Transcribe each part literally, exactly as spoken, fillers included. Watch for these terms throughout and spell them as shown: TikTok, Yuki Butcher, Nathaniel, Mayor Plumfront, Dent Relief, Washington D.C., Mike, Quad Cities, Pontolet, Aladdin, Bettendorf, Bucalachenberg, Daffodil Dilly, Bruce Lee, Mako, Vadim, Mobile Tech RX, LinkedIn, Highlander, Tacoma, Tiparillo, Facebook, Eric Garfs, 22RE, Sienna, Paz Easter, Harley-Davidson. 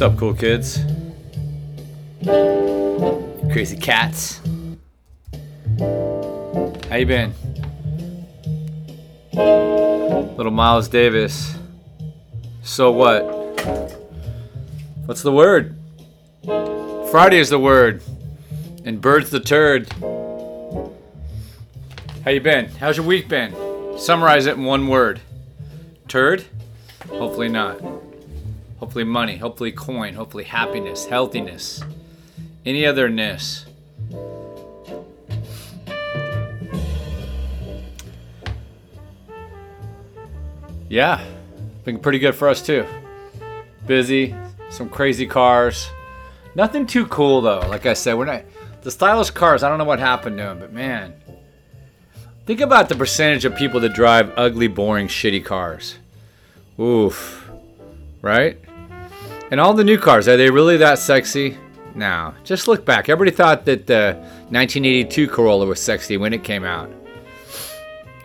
What's up, cool kids? You crazy cats. How you been? Little Miles Davis. So what? What's the word? Friday is the word. And bird's the turd. How you been? How's your week been? Summarize it in one word. Turd? Hopefully not. Hopefully money. Hopefully coin. Hopefully happiness. Healthiness. Any otherness. Yeah, been pretty good for us too. Busy, some crazy cars. Nothing too cool though. Like I said, we're not the stylish cars. I don't know what happened to them, but man, think about the percentage of people that drive ugly, boring, shitty cars. Oof, right? And all the new cars, are they really that sexy? No. Just look back. Everybody thought that the nineteen eighty-two Corolla was sexy when it came out,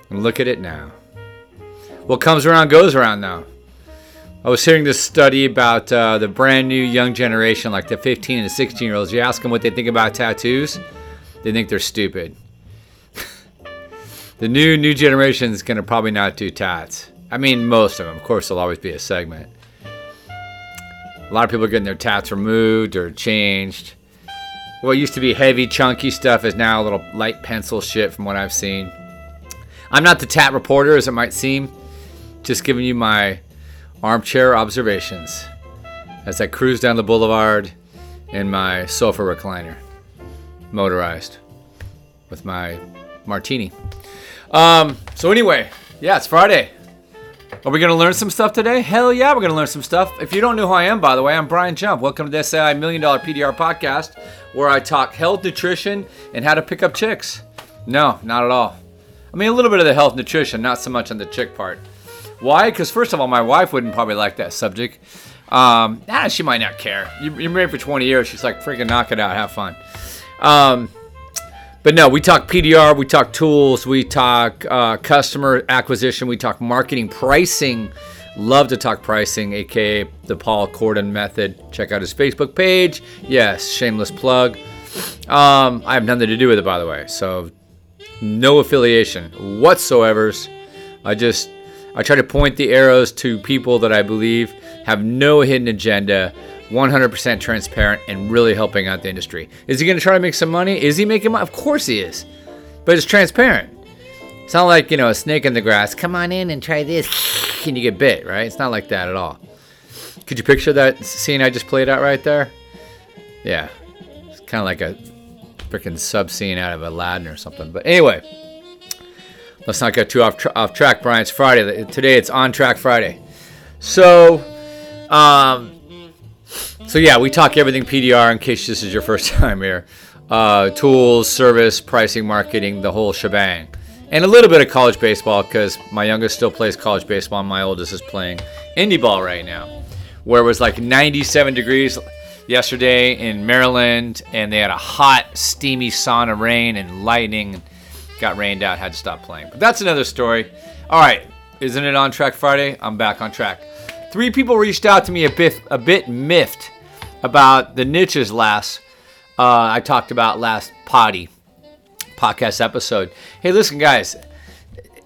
and look at it now. What comes around goes around though. I was hearing this study about uh, the brand new young generation, like the fifteen and the sixteen year olds. You ask them what they think about tattoos, they think they're stupid. The new new generation is going to probably not do tats. I mean, most of them. Of course, there'll always be a segment. A lot of people are getting their tats removed or changed. What used to be heavy, chunky stuff is now a little light pencil shit from what I've seen. I'm not the tat reporter, as it might seem. Just giving you my armchair observations as I cruise down the boulevard in my sofa recliner, motorized, with my martini. Um, so anyway, yeah, it's Friday. Are we gonna learn some stuff today? Hell yeah, we're gonna learn some stuff. If you don't know who I am, by the way, I'm Brian Jump. Welcome to the S A I Million Dollar P D R Podcast, where I talk health, nutrition, and how to pick up chicks. No, not at all. I mean, a little bit of the health, nutrition, not so much on the chick part. Why? Because first of all, my wife wouldn't probably like that subject. Um, ah, she might not care. You, you're married for twenty years. She's like, freaking knock it out. Have fun. Um, but no, we talk P D R. We talk tools. We talk uh, customer acquisition. We talk marketing, pricing. Love to talk pricing, a k a the Paul Corden method. Check out his Facebook page. Yes, shameless plug. Um, I have nothing to do with it, by the way. So no affiliation whatsoever. I just... I try to point the arrows to people that I believe have no hidden agenda, one hundred percent transparent, and really helping out the industry. Is he going to try to make some money? Is he making money? Of course he is. But it's transparent. It's not like, you know, a snake in the grass. Come on in and try this. Can you get bit, right? It's not like that at all. Could you picture that scene I just played out right there? Yeah. It's kind of like a freaking sub-scene out of Aladdin or something. But anyway... Let's not get too off, tra- off track, Brian. It's Friday. Today it's On Track Friday. So, um, so yeah, we talk everything P D R in case this is your first time here. Uh, tools, service, pricing, marketing, the whole shebang. And a little bit of college baseball because my youngest still plays college baseball and my oldest is playing indie ball right now. Where it was like ninety-seven degrees yesterday in Maryland and they had a hot, steamy sauna rain and lightning. Got rained out, had to stop playing. But that's another story. All right, isn't it On Track Friday? I'm back on track. Three people reached out to me a bit, a bit miffed about the niches last uh, I talked about last potty podcast episode. Hey, listen, guys,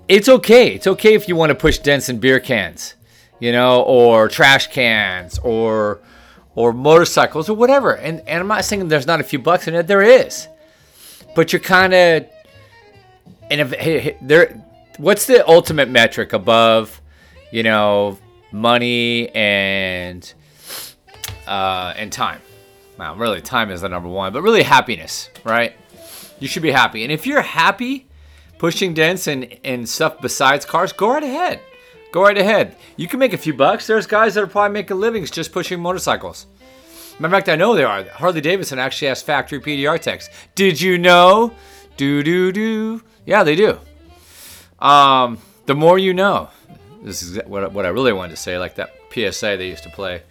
it's okay. It's okay if you want to push dents in beer cans, you know, or trash cans, or or motorcycles, or whatever. And and I'm not saying there's not a few bucks in it. There is, but you're kind of And if hey, there, what's the ultimate metric above, you know, money and uh, and time? Well, really, time is the number one, but really happiness, right? You should be happy, and if you're happy, pushing dents and and stuff besides cars, go right ahead, go right ahead. You can make a few bucks. There's guys that are probably making livings just pushing motorcycles. Matter of fact, I know there are. Harley-Davidson actually has factory P D R techs. Did you know? Do do do. Yeah, they do. Um, the more you know. This is what, what I really wanted to say, like that P S A they used to play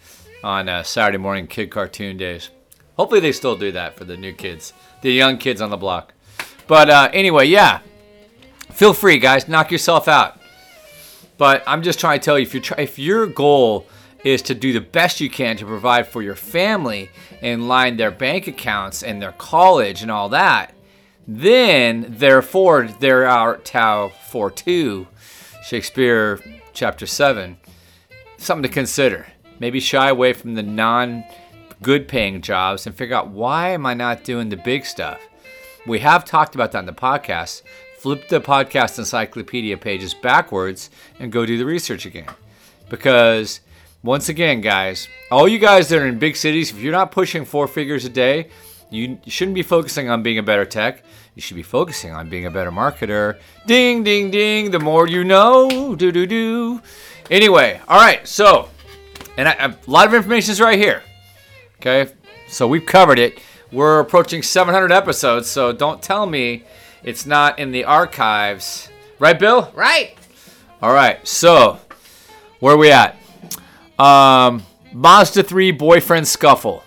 on uh, Saturday morning kid cartoon days. Hopefully they still do that for the new kids, the young kids on the block. But uh, anyway, yeah, feel free, guys. Knock yourself out. But I'm just trying to tell you, if, you try, if your goal is to do the best you can to provide for your family and line their bank accounts and their college and all that. Then, therefore, there art thou for too, Shakespeare chapter seven. Something to consider. Maybe shy away from the non-good paying jobs and figure out, why am I not doing the big stuff? We have talked about that in the podcast. Flip the podcast encyclopedia pages backwards and go do the research again. Because, once again, guys, all you guys that are in big cities, if you're not pushing four figures a day, you shouldn't be focusing on being a better tech. You should be focusing on being a better marketer. Ding, ding, ding. The more you know. Do, do, do. Anyway, all right. So, and I, a lot of information is right here. Okay. So we've covered it. We're approaching seven hundred episodes. So don't tell me it's not in the archives. Right, Bill? Right. All right. So, where are we at? Um, Mazda three boyfriend scuffle.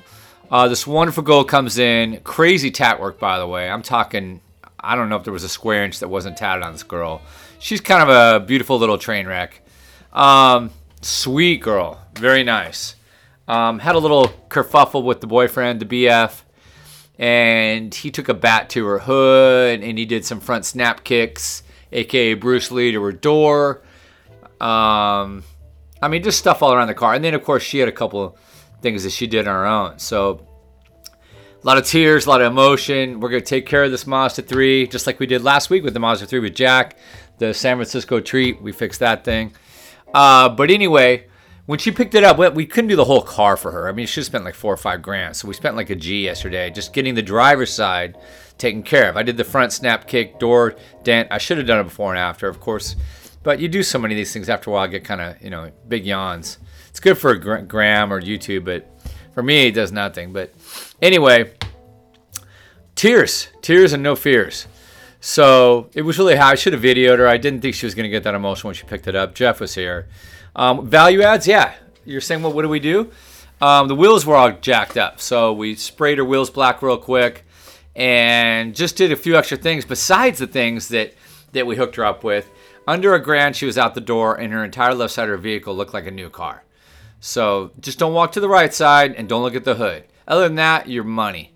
Uh, this wonderful goal comes in. Crazy tat work, by the way. I'm talking, I don't know if there was a square inch that wasn't tatted on this girl. She's kind of a beautiful little train wreck. Um, sweet girl. Very nice. Um, had a little kerfuffle with the boyfriend, the B F. And he took a bat to her hood. And he did some front snap kicks, a k a. Bruce Lee, to her door. Um, I mean, just stuff all around the car. And then, of course, she had a couple things that she did on her own. So a lot of tears, a lot of emotion. We're going to take care of this Mazda three, just like we did last week with the Mazda three with Jack, the San Francisco treat. We fixed that thing. Uh, but anyway, when she picked it up, we, we couldn't do the whole car for her. I mean, she spent like four or five grand. So we spent like a G yesterday just getting the driver's side taken care of. I did the front snap kick, door dent. I should have done it before and after, of course. But you do so many of these things, after a while I get kind of, you know, big yawns. It's good for a gram or YouTube, but for me, it does nothing. But anyway, tears, tears and no fears. So it was really how I should have videoed her. I didn't think she was going to get that emotional when she picked it up. Jeff was here. Um, value adds, yeah. You're saying, well, what do we do? Um, the wheels were all jacked up. So we sprayed her wheels black real quick and just did a few extra things besides the things that, that we hooked her up with. Under a grand, she was out the door, and her entire left side of her vehicle looked like a new car. So just don't walk to the right side and don't look at the hood. Other than that, your money.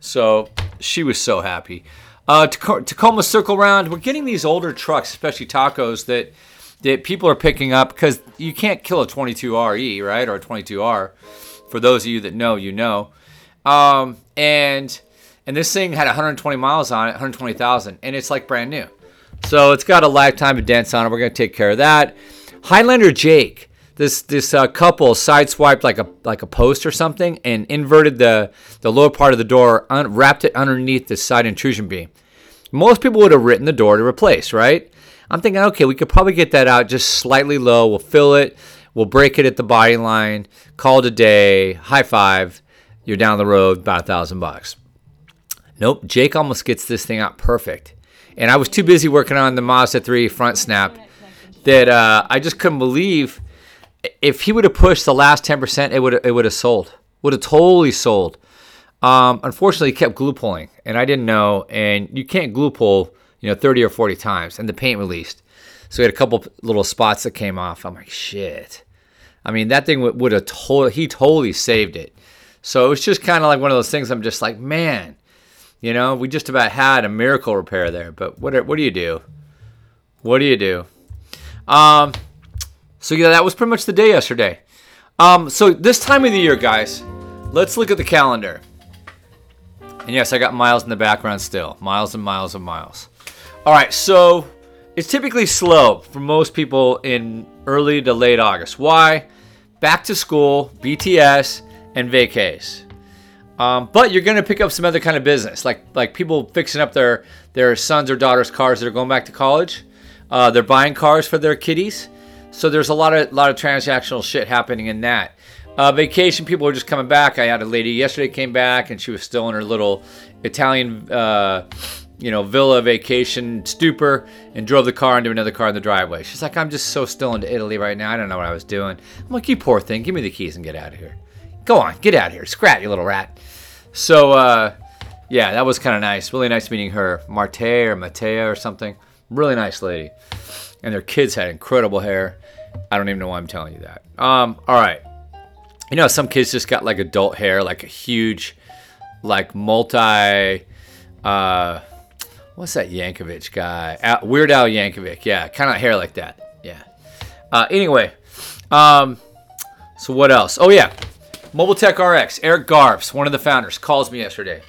So she was so happy. Uh, Tacoma circle round. We're getting these older trucks, especially tacos, that that people are picking up because you can't kill a twenty-two R E, right, or a twenty-two R. For those of you that know, you know. Um, and and this thing had one hundred twenty miles on it, one hundred twenty thousand, and it's like brand new. So it's got a lifetime of dents on it. We're going to take care of that. Highlander Jake. This this uh, couple sideswiped like a like a post or something and inverted the, the lower part of the door, un- wrapped it underneath the side intrusion beam. Most people would have written the door to replace, right? I'm thinking, okay, we could probably get that out just slightly low. We'll fill it. We'll break it at the body line. Call it a day. High five. You're down the road, about a thousand bucks. Nope. Jake almost gets this thing out perfect. And I was too busy working on the Mazda three front snap that uh, I just couldn't believe if he would have pushed the last ten percent, it would it would have sold. Would have totally sold. Um, unfortunately, he kept glue pulling, and I didn't know. And you can't glue pull, you know, thirty or forty times, and the paint released. So he had a couple little spots that came off. I'm like, shit. I mean, that thing would, would have totally, he totally saved it. So it was just kind of like one of those things I'm just like, man. You know, we just about had a miracle repair there, but what are, what do you do? What do you do? Um, so, yeah, that was pretty much the day yesterday. Um, so, this time of the year, guys, let's look at the calendar. And, yes, I got miles in the background still. Miles and miles and miles. All right, so it's typically slow for most people in early to late August. Why? Back to school, B T S, and vacays. Um, but you're going to pick up some other kind of business, like like people fixing up their, their sons or daughters' cars that are going back to college. Uh, they're buying cars for their kiddies. So there's a lot of lot of transactional shit happening in that. Uh, vacation, people are just coming back. I had a lady yesterday came back, and she was still in her little Italian uh, you know, villa vacation stupor and drove the car into another car in the driveway. She's like, I'm just so still into Italy right now. I don't know what I was doing. I'm like, you poor thing. Give me the keys and get out of here. Go on, get out of here. Scrat, you little rat. So, uh, yeah, that was kind of nice. Really nice meeting her. Marte or Matea or something. Really nice lady. And their kids had incredible hair. I don't even know why I'm telling you that. Um, all right. you know, some kids just got like adult hair, like a huge, like multi, uh, what's that Yankovic guy? Al, Weird Al Yankovic, yeah, kind of hair like that, yeah. Uh, anyway, um, so what else? Oh yeah, Mobile Tech R X. Eric Garfs, one of the founders, calls me yesterday.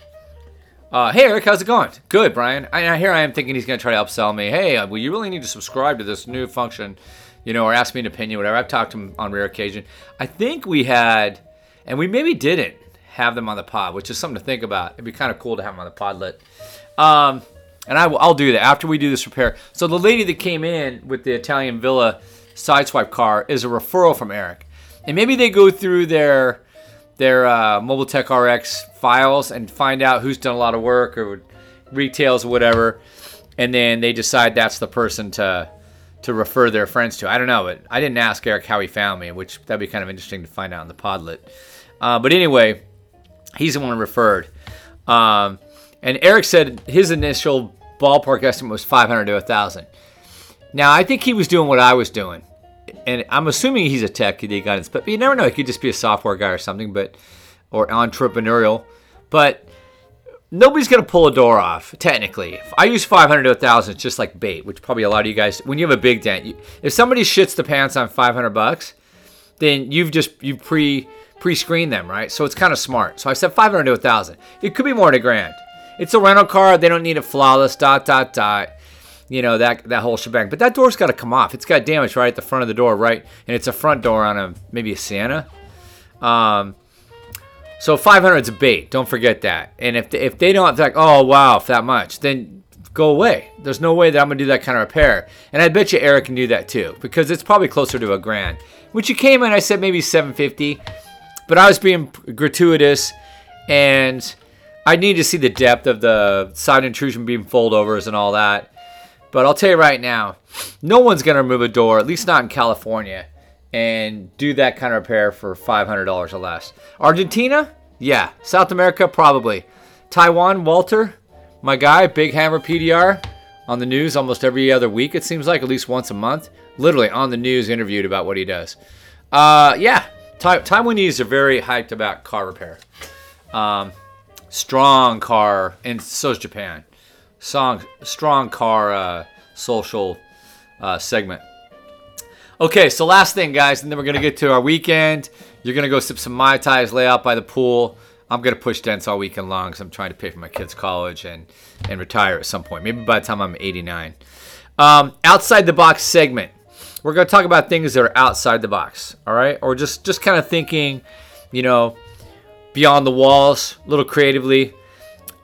Uh, hey Eric, how's it going? Good, Brian. I, here I am thinking he's going to try to upsell me. Hey, well, you really need to subscribe to this new function, you know, or ask me an opinion, whatever. I've talked to him on rare occasion. I think we had, and we maybe didn't have them on the pod, which is something to think about. It'd be kind of cool to have them on the podlet. Um, and I, I'll do that after we do this repair. So the lady that came in with the Italian Villa sideswipe car is a referral from Eric. And maybe they go through their... their uh, Mobile Tech R X files and find out who's done a lot of work or retails or whatever, and then they decide that's the person to to refer their friends to. I don't know, but I didn't ask Eric how he found me, which that'd be kind of interesting to find out in the podlet. Uh, but anyway, he's the one referred. Um, and Eric said his initial ballpark estimate was five hundred to one thousand. Now, I think he was doing what I was doing. And I'm assuming he's a tech that he got inspired, but you never know. He could just be a software guy or something, but or entrepreneurial. But nobody's gonna pull a door off technically. If I use five hundred to one thousand, it's just like bait, which probably a lot of you guys. When you have a big dent, you, if somebody shits the pants on five hundred bucks, then you've just you pre pre screened them, right? So it's kind of smart. So I said five hundred to one thousand. It could be more than a grand. It's a rental car. They don't need it flawless. Dot dot dot. You know, that that whole shebang. But that door's got to come off. It's got damage right at the front of the door, right? And it's a front door on a maybe a Sienna. Um, so five hundred's a bait. Don't forget that. And if they, if they don't, like, oh, wow, if that much, then go away. There's no way that I'm going to do that kind of repair. And I bet you Eric can do that too because it's probably closer to a grand. When you came in, I said maybe seven fifty. But I was being gratuitous and I need to see the depth of the side intrusion beam fold overs and all that. But I'll tell you right now, no one's going to remove a door, at least not in California, and do that kind of repair for five hundred dollars or less. Argentina? Yeah. South America? Probably. Taiwan? Walter? My guy, Big Hammer P D R, on the news almost every other week, it seems like, at least once a month. Literally on the news, interviewed about what he does. Uh, yeah. Ta- Taiwanese are very hyped about car repair. Um, strong car, and so is Japan. Song, strong car uh, social uh, segment. Okay, so last thing, guys, and then we're going to get to our weekend. You're going to go sip some Mai Tais, lay out by the pool. I'm going to push dents all weekend long because I'm trying to pay for my kids' college and, and retire at some point. Maybe by the time I'm eighty-nine. Um, outside the box segment. We're going to talk about things that are outside the box, all right? Or just, just kind of thinking, you know, beyond the walls, a little creatively.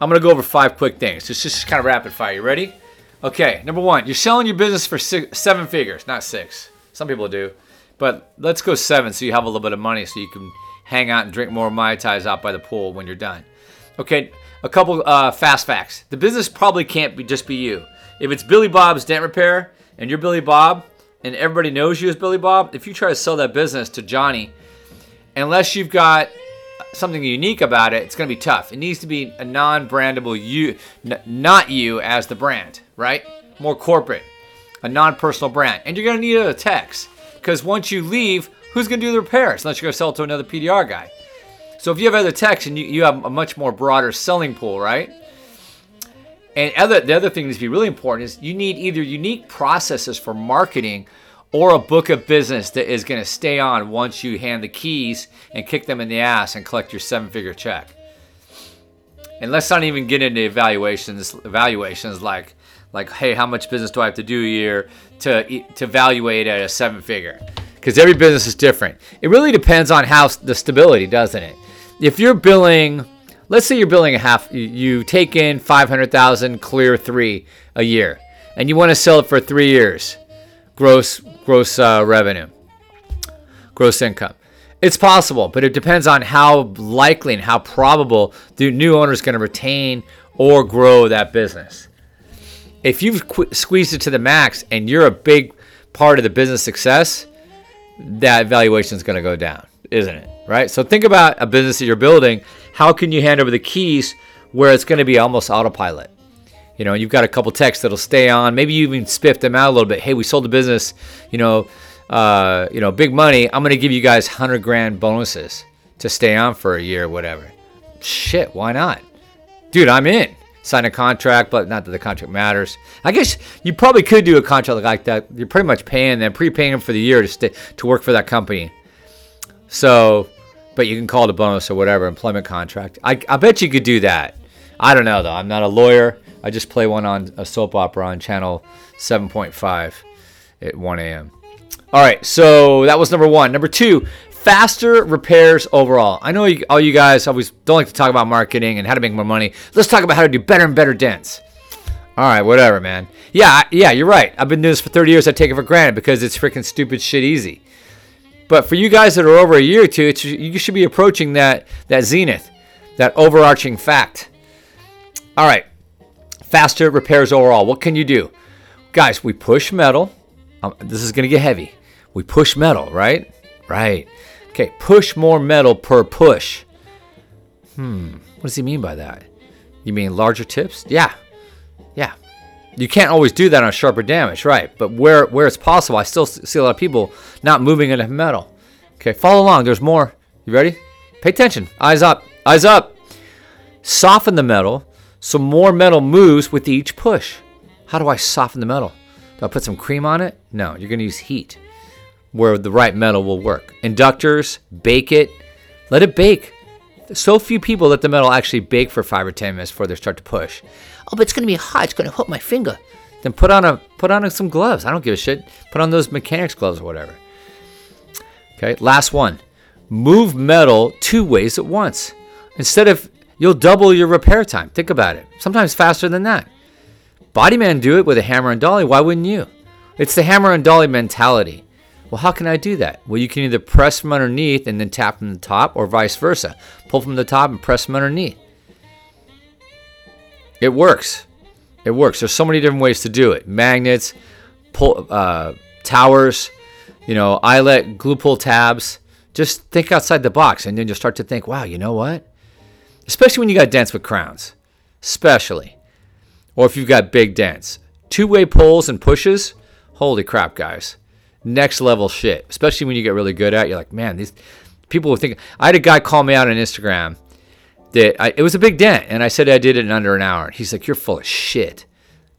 I'm going to go over five quick things. It's just kind of rapid fire. You ready? Okay, number one, you're selling your business for six, seven figures, not six. Some people do. But let's go seven so you have a little bit of money so you can hang out and drink more Mai Tais out by the pool when you're done. Okay, a couple uh, fast facts. The business probably can't be just be you. If it's Billy Bob's Dent Repair and you're Billy Bob and everybody knows you as Billy Bob, if you try to sell that business to Johnny, unless you've got something unique about it, it's going to be tough. It needs to be a non-brandable you, n- not you as the brand, right? More corporate, a non-personal brand. And you're going to need a text because once you leave, who's going to do the repairs unless you're going to sell it to another P D R guy? So if you have other techs and you, you have a much more broader selling pool, right? And other the other thing that's be really important is you need either unique processes for marketing or a book of business that is going to stay on once you hand the keys and kick them in the ass and collect your seven-figure check. And let's not even get into evaluations, evaluations like, like, hey, how much business do I have to do a year to to evaluate at a seven-figure? Because every business is different. It really depends on how the stability, doesn't it? If you're billing, let's say you're billing a half, you take in five hundred thousand, clear three a year, and you want to sell it for three years. Gross gross uh, revenue, gross income. It's possible, but it depends on how likely and how probable the new owner is going to retain or grow that business. If you've qu- squeezed it to the max and you're a big part of the business success, that valuation is going to go down, isn't it? Right? So think about a business that you're building. How can you hand over the keys where it's going to be almost autopilot? You know, you've got a couple texts that'll stay on. Maybe you even spiffed them out a little bit. Hey, we sold the business, you know, uh, you know, big money. I'm going to give you guys one hundred grand bonuses. to stay on for a year or whatever. Shit, why not? Dude, I'm in. Sign a contract, but not that the contract matters. I guess you probably could do a contract like that. You're pretty much paying them, prepaying them for the year to stay, to work for that company. So, but you can call it a bonus or whatever, employment contract. I, I bet you could do that. I don't know, though. I'm not a lawyer. I just play one on a soap opera on channel seven point five at one a.m. All right, so that was number one. Number two, faster repairs overall. I know you, all you guys always don't like to talk about marketing and how to make more money. Let's talk about how to do better and better dents. All right, whatever, man. Yeah, yeah, you're right. I've been doing this for thirty years. I take it for granted because it's freaking stupid shit easy. But for you guys that are over a year or two, it's, you should be approaching that that zenith, that overarching fact. All right, faster repairs overall. What can you do? Guys, we push metal. Um, this is going to get heavy. We push metal, right? Right. Okay, push more metal per push. Hmm, what does he mean by that? You mean larger tips? Yeah, yeah. You can't always do that on sharper damage, right? But where where it's possible, I still see a lot of people not moving enough metal. Okay, follow along. There's more. You ready? Pay attention. Eyes up. Eyes up. Soften the metal so more metal moves with each push. How do I soften the metal? Do I put some cream on it? No, you're going to use heat where the right metal will work. Inductors, bake it. Let it bake. So few people let the metal actually bake for five or ten minutes before they start to push. Oh, but it's going to be hot. It's going to hook my finger. Then put on a put on some gloves. I don't give a shit. Put on those mechanics gloves or whatever. Okay, last one. Move metal two ways at once. Instead of, you'll double your repair time. Think about it. Sometimes faster than that. Bodyman do it with a hammer and dolly. Why wouldn't you? It's the hammer and dolly mentality. Well, how can I do that? Well, you can either press from underneath and then tap from the top, or vice versa. Pull from the top and press from underneath. It works. It works. There's so many different ways to do it. Magnets, pull, uh, towers, you know, eyelet, glue pull tabs. Just think outside the box, and then you'll start to think, wow, you know what? Especially when you got dents with crowns. Especially. Or if you've got big dents. Two-way pulls and pushes, holy crap, guys. Next level shit. Especially when you get really good at it. You're like, man, these people will think. I had a guy call me out on Instagram. that I, It was a big dent, and I said I did it in under an hour. And he's like, you're full of shit.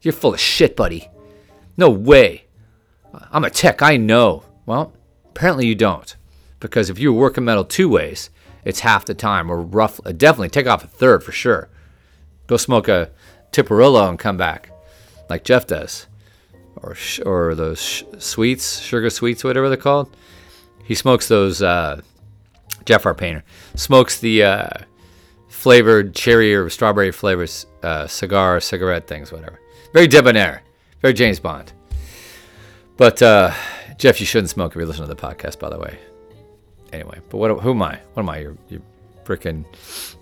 You're full of shit, buddy. No way. I'm a tech. I know. Well, apparently you don't. Because if you were working metal two ways, it's half the time. Or roughly, definitely take off a third for sure. Go smoke a Tiparillo and come back like Jeff does, or sh- or those sh- sweets sugar sweets, whatever they're called. He smokes those. uh Jeff, our painter, smokes the uh flavored cherry or strawberry flavored uh cigar or cigarette things, whatever. Very debonair, very James Bond. But uh Jeff, you shouldn't smoke if you listen to the podcast, by the way. Anyway, but what who am I what am I you're, you're freaking,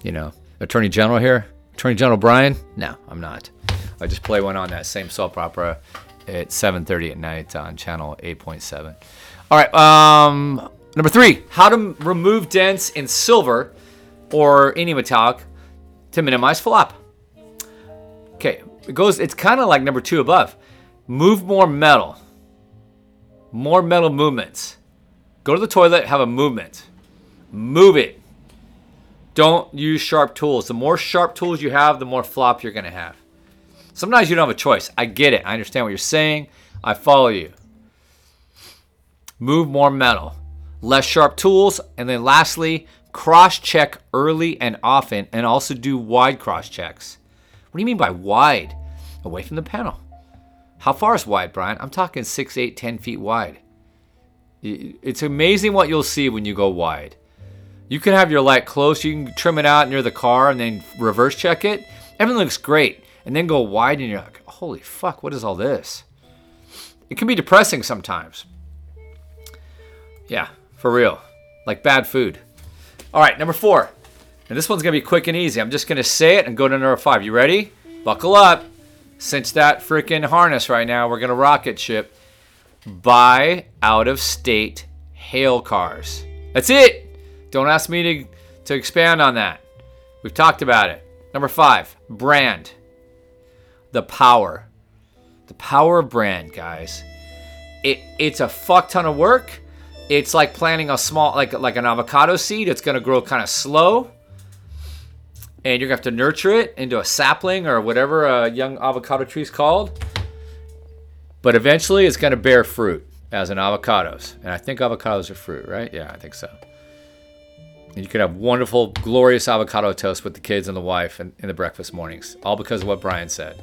you know, Attorney General here? Attorney General Brian? No, I'm not. I just play one on that same soap opera at seven thirty at night on channel eight point seven. All right, um, number three, how to remove dents in silver or any metallic to minimize flop. Okay, it goes. It's kind of like number two above. Move more metal. More metal movements. Go to the toilet, have a movement. Move it. Don't use sharp tools. The more sharp tools you have, the more flop you're going to have. Sometimes you don't have a choice. I get it. I understand what you're saying. I follow you. Move more metal. Less sharp tools. And then lastly, cross-check early and often, and also do wide cross-checks. What do you mean by wide? Away from the panel. How far is wide, Brian? I'm talking six, eight, ten feet wide. It's amazing what you'll see when you go wide. You can have your light close. You can trim it out near the car and then reverse check it. Everything looks great. And then go wide and you're like, holy fuck, what is all this? It can be depressing sometimes. Yeah, for real. Like bad food. All right, number four. And this one's going to be quick and easy. I'm just going to say it and go to number five. You ready? Buckle up. Cinch that freaking harness right now. We're going to rocket ship. Buy out-of-state hail cars. That's it. Don't ask me to, to expand on that. We've talked about it. Number five, brand. The power. The power of brand, guys. It It's a fuck ton of work. It's like planting a small, like like an avocado seed. It's going to grow kind of slow, and you're going to have to nurture it into a sapling or whatever a young avocado tree is called. But eventually, it's going to bear fruit as in avocados. And I think avocados are fruit, right? Yeah, I think so. And you could have wonderful, glorious avocado toast with the kids and the wife and in the breakfast mornings, all because of what Brian said.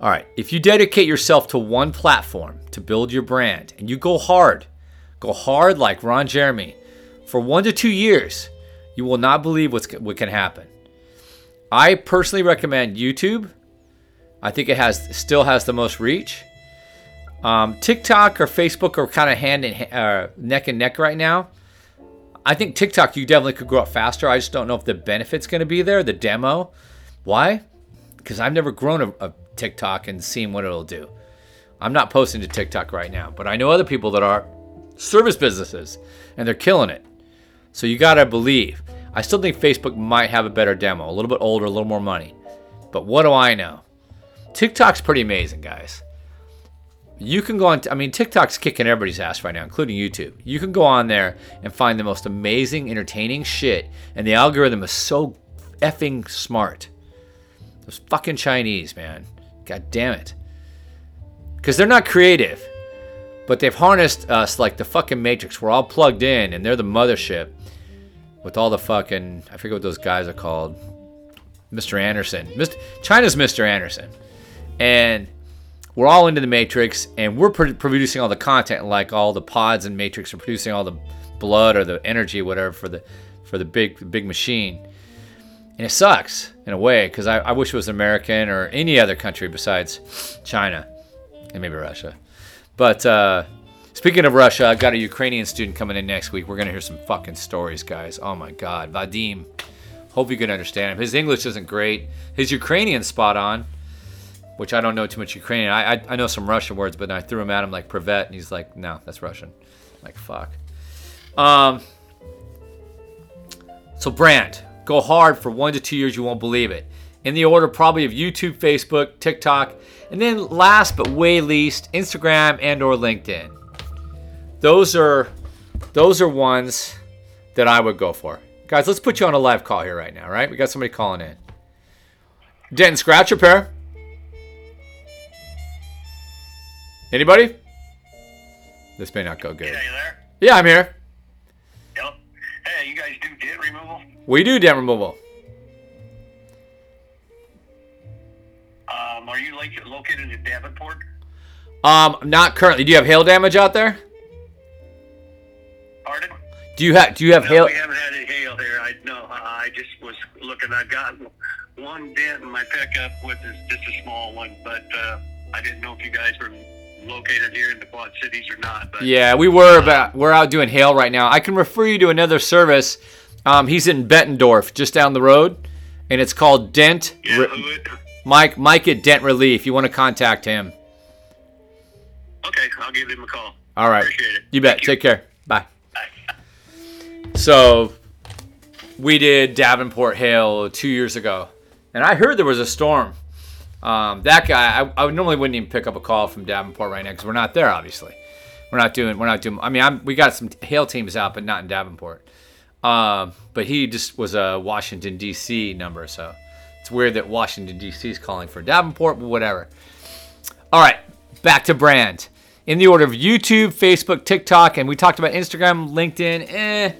All right, if you dedicate yourself to one platform to build your brand and you go hard, go hard like Ron Jeremy, for one to two years, you will not believe what's, what can happen. I personally recommend YouTube. I think it has still has the most reach. Um, TikTok or Facebook are kind of hand in uh, neck and neck right now. I think TikTok, you definitely could grow up faster. I just don't know if the benefit's going to be there, the demo. Why? Because I've never grown a, a TikTok and seen what it'll do. I'm not posting to TikTok right now, but I know other people that are service businesses, and they're killing it. So you got to believe. I still think Facebook might have a better demo, a little bit older, a little more money. But what do I know? TikTok's pretty amazing, guys. You can go on, I mean, TikTok's kicking everybody's ass right now, including YouTube. You can go on there and find the most amazing, entertaining shit, and the algorithm is so effing smart. Those fucking Chinese, man. God damn it. Because they're not creative, but they've harnessed us like the fucking Matrix. We're all plugged in, and they're the mothership with all the fucking, I forget what those guys are called. Mister Anderson. Mister China's Mister Anderson. And we're all into the Matrix, and we're pr- producing all the content, like all the pods and Matrix are producing all the blood or the energy, whatever, for the for the big big machine. And it sucks in a way, because I, I wish it was American or any other country besides China and maybe Russia. But uh, speaking of Russia, I've got a Ukrainian student coming in next week. We're going to hear some fucking stories, guys. Oh, my God. Vadim. Hope you can understand him. His English isn't great. His Ukrainian's spot on. Which I don't know too much Ukrainian. I, I I know some Russian words, but I threw him at him like privet, and he's like, no, that's Russian. I'm like, fuck. Um. So brand, go hard for one to two years. You won't believe it. In the order probably of YouTube, Facebook, TikTok, and then last but way least, Instagram and or LinkedIn. Those are those are ones that I would go for, guys. Let's put you on a live call here right now, right? We got somebody calling in. Denton, scratch repair. Anybody? This may not go good. Yeah, you there? Yeah, I'm here. Yep. Hey, you guys do dent removal? We do dent removal. Um, are you located in Davenport? Um, not currently. Do you have hail damage out there? Pardon? Do you have? Do you have no, hail? We haven't had any hail here. I no. I just was looking. I got one dent in my pickup, which is just a small one, but uh, I didn't know if you guys were located here in the Quad Cities or not, but yeah, we were about we're out doing hail right now. I can refer you to another service. Um he's in Bettendorf, just down the road, and it's called Dent. Yeah, Re- Mike Mike at Dent Relief. You want to contact him? Okay, I'll give him a call. All right. Appreciate it. You bet. Thank you. Take care. Bye. Bye. So we did Davenport hail two years ago, and I heard there was a storm. Um, that guy, I, I would normally wouldn't even pick up a call from Davenport right now because we're not there. Obviously, we're not doing. We're not doing. I mean, I'm, we got some hail teams out, but not in Davenport. Um, but he just was a Washington D C number, so it's weird that Washington D C is calling for Davenport, but whatever. All right, back to brand in the order of YouTube, Facebook, TikTok, and we talked about Instagram, LinkedIn. Eh,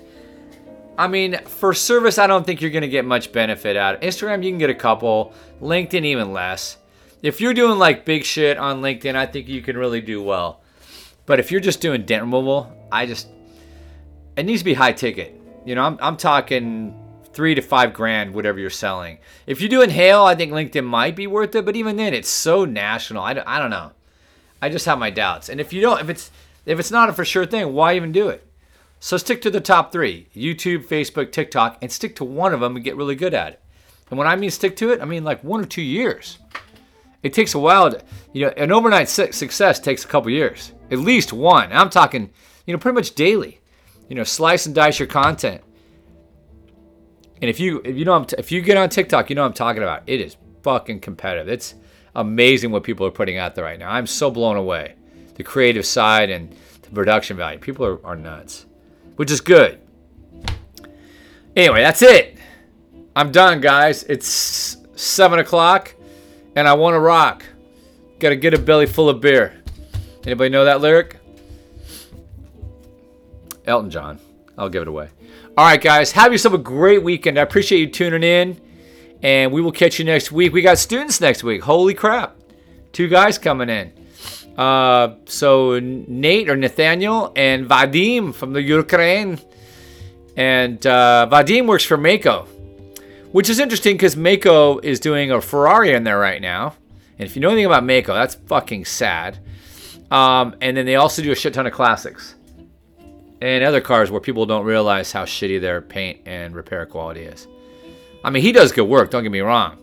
I mean, for service, I don't think you're going to get much benefit out of Instagram. You can get a couple. LinkedIn, even less. If you're doing like big shit on LinkedIn, I think you can really do well. But if you're just doing dent removal, I just it needs to be high ticket. You know, I'm I'm talking three to five grand, whatever you're selling. If you're doing hail, I think LinkedIn might be worth it. But even then, it's so national. I don't, I don't know. I just have my doubts. And if you don't, if it's if it's not a for sure thing, why even do it? So stick to the top three, YouTube, Facebook, TikTok, and stick to one of them and get really good at it. And when I mean stick to it, I mean like one or two years. It takes a while to, you know, an overnight success takes a couple years, at least one. And I'm talking, you know, pretty much daily, you know, slice and dice your content. And if you, if you know, if you get on TikTok, you know what I'm talking about. It is fucking competitive. It's amazing what people are putting out there right now. I'm so blown away. The creative side and the production value. People are, are nuts, which is good. Anyway, that's it. I'm done, guys. It's seven o'clock, and I want to rock. Got to get a belly full of beer. Anybody know that lyric? Elton John. I'll give it away. All right, guys. Have yourself a great weekend. I appreciate you tuning in, and we will catch you next week. We got students next week. Holy crap. Two guys coming in. Uh, so Nate or Nathaniel and Vadim from the Ukraine. And uh, Vadim works for Mako, which is interesting because Mako is doing a Ferrari in there right now. And if you know anything about Mako, that's fucking sad. Um, and then they also do a shit ton of classics and other cars where people don't realize how shitty their paint and repair quality is. I mean, he does good work, don't get me wrong.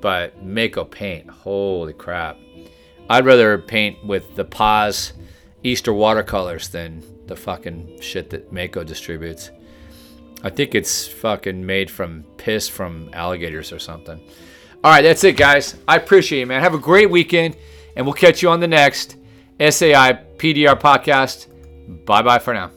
But Mako paint, holy crap. I'd rather paint with the Paz Easter watercolors than the fucking shit that Mako distributes. I think it's fucking made from piss from alligators or something. All right, that's it, guys. I appreciate you, man. Have a great weekend, and we'll catch you on the next S A I P D R podcast. Bye-bye for now.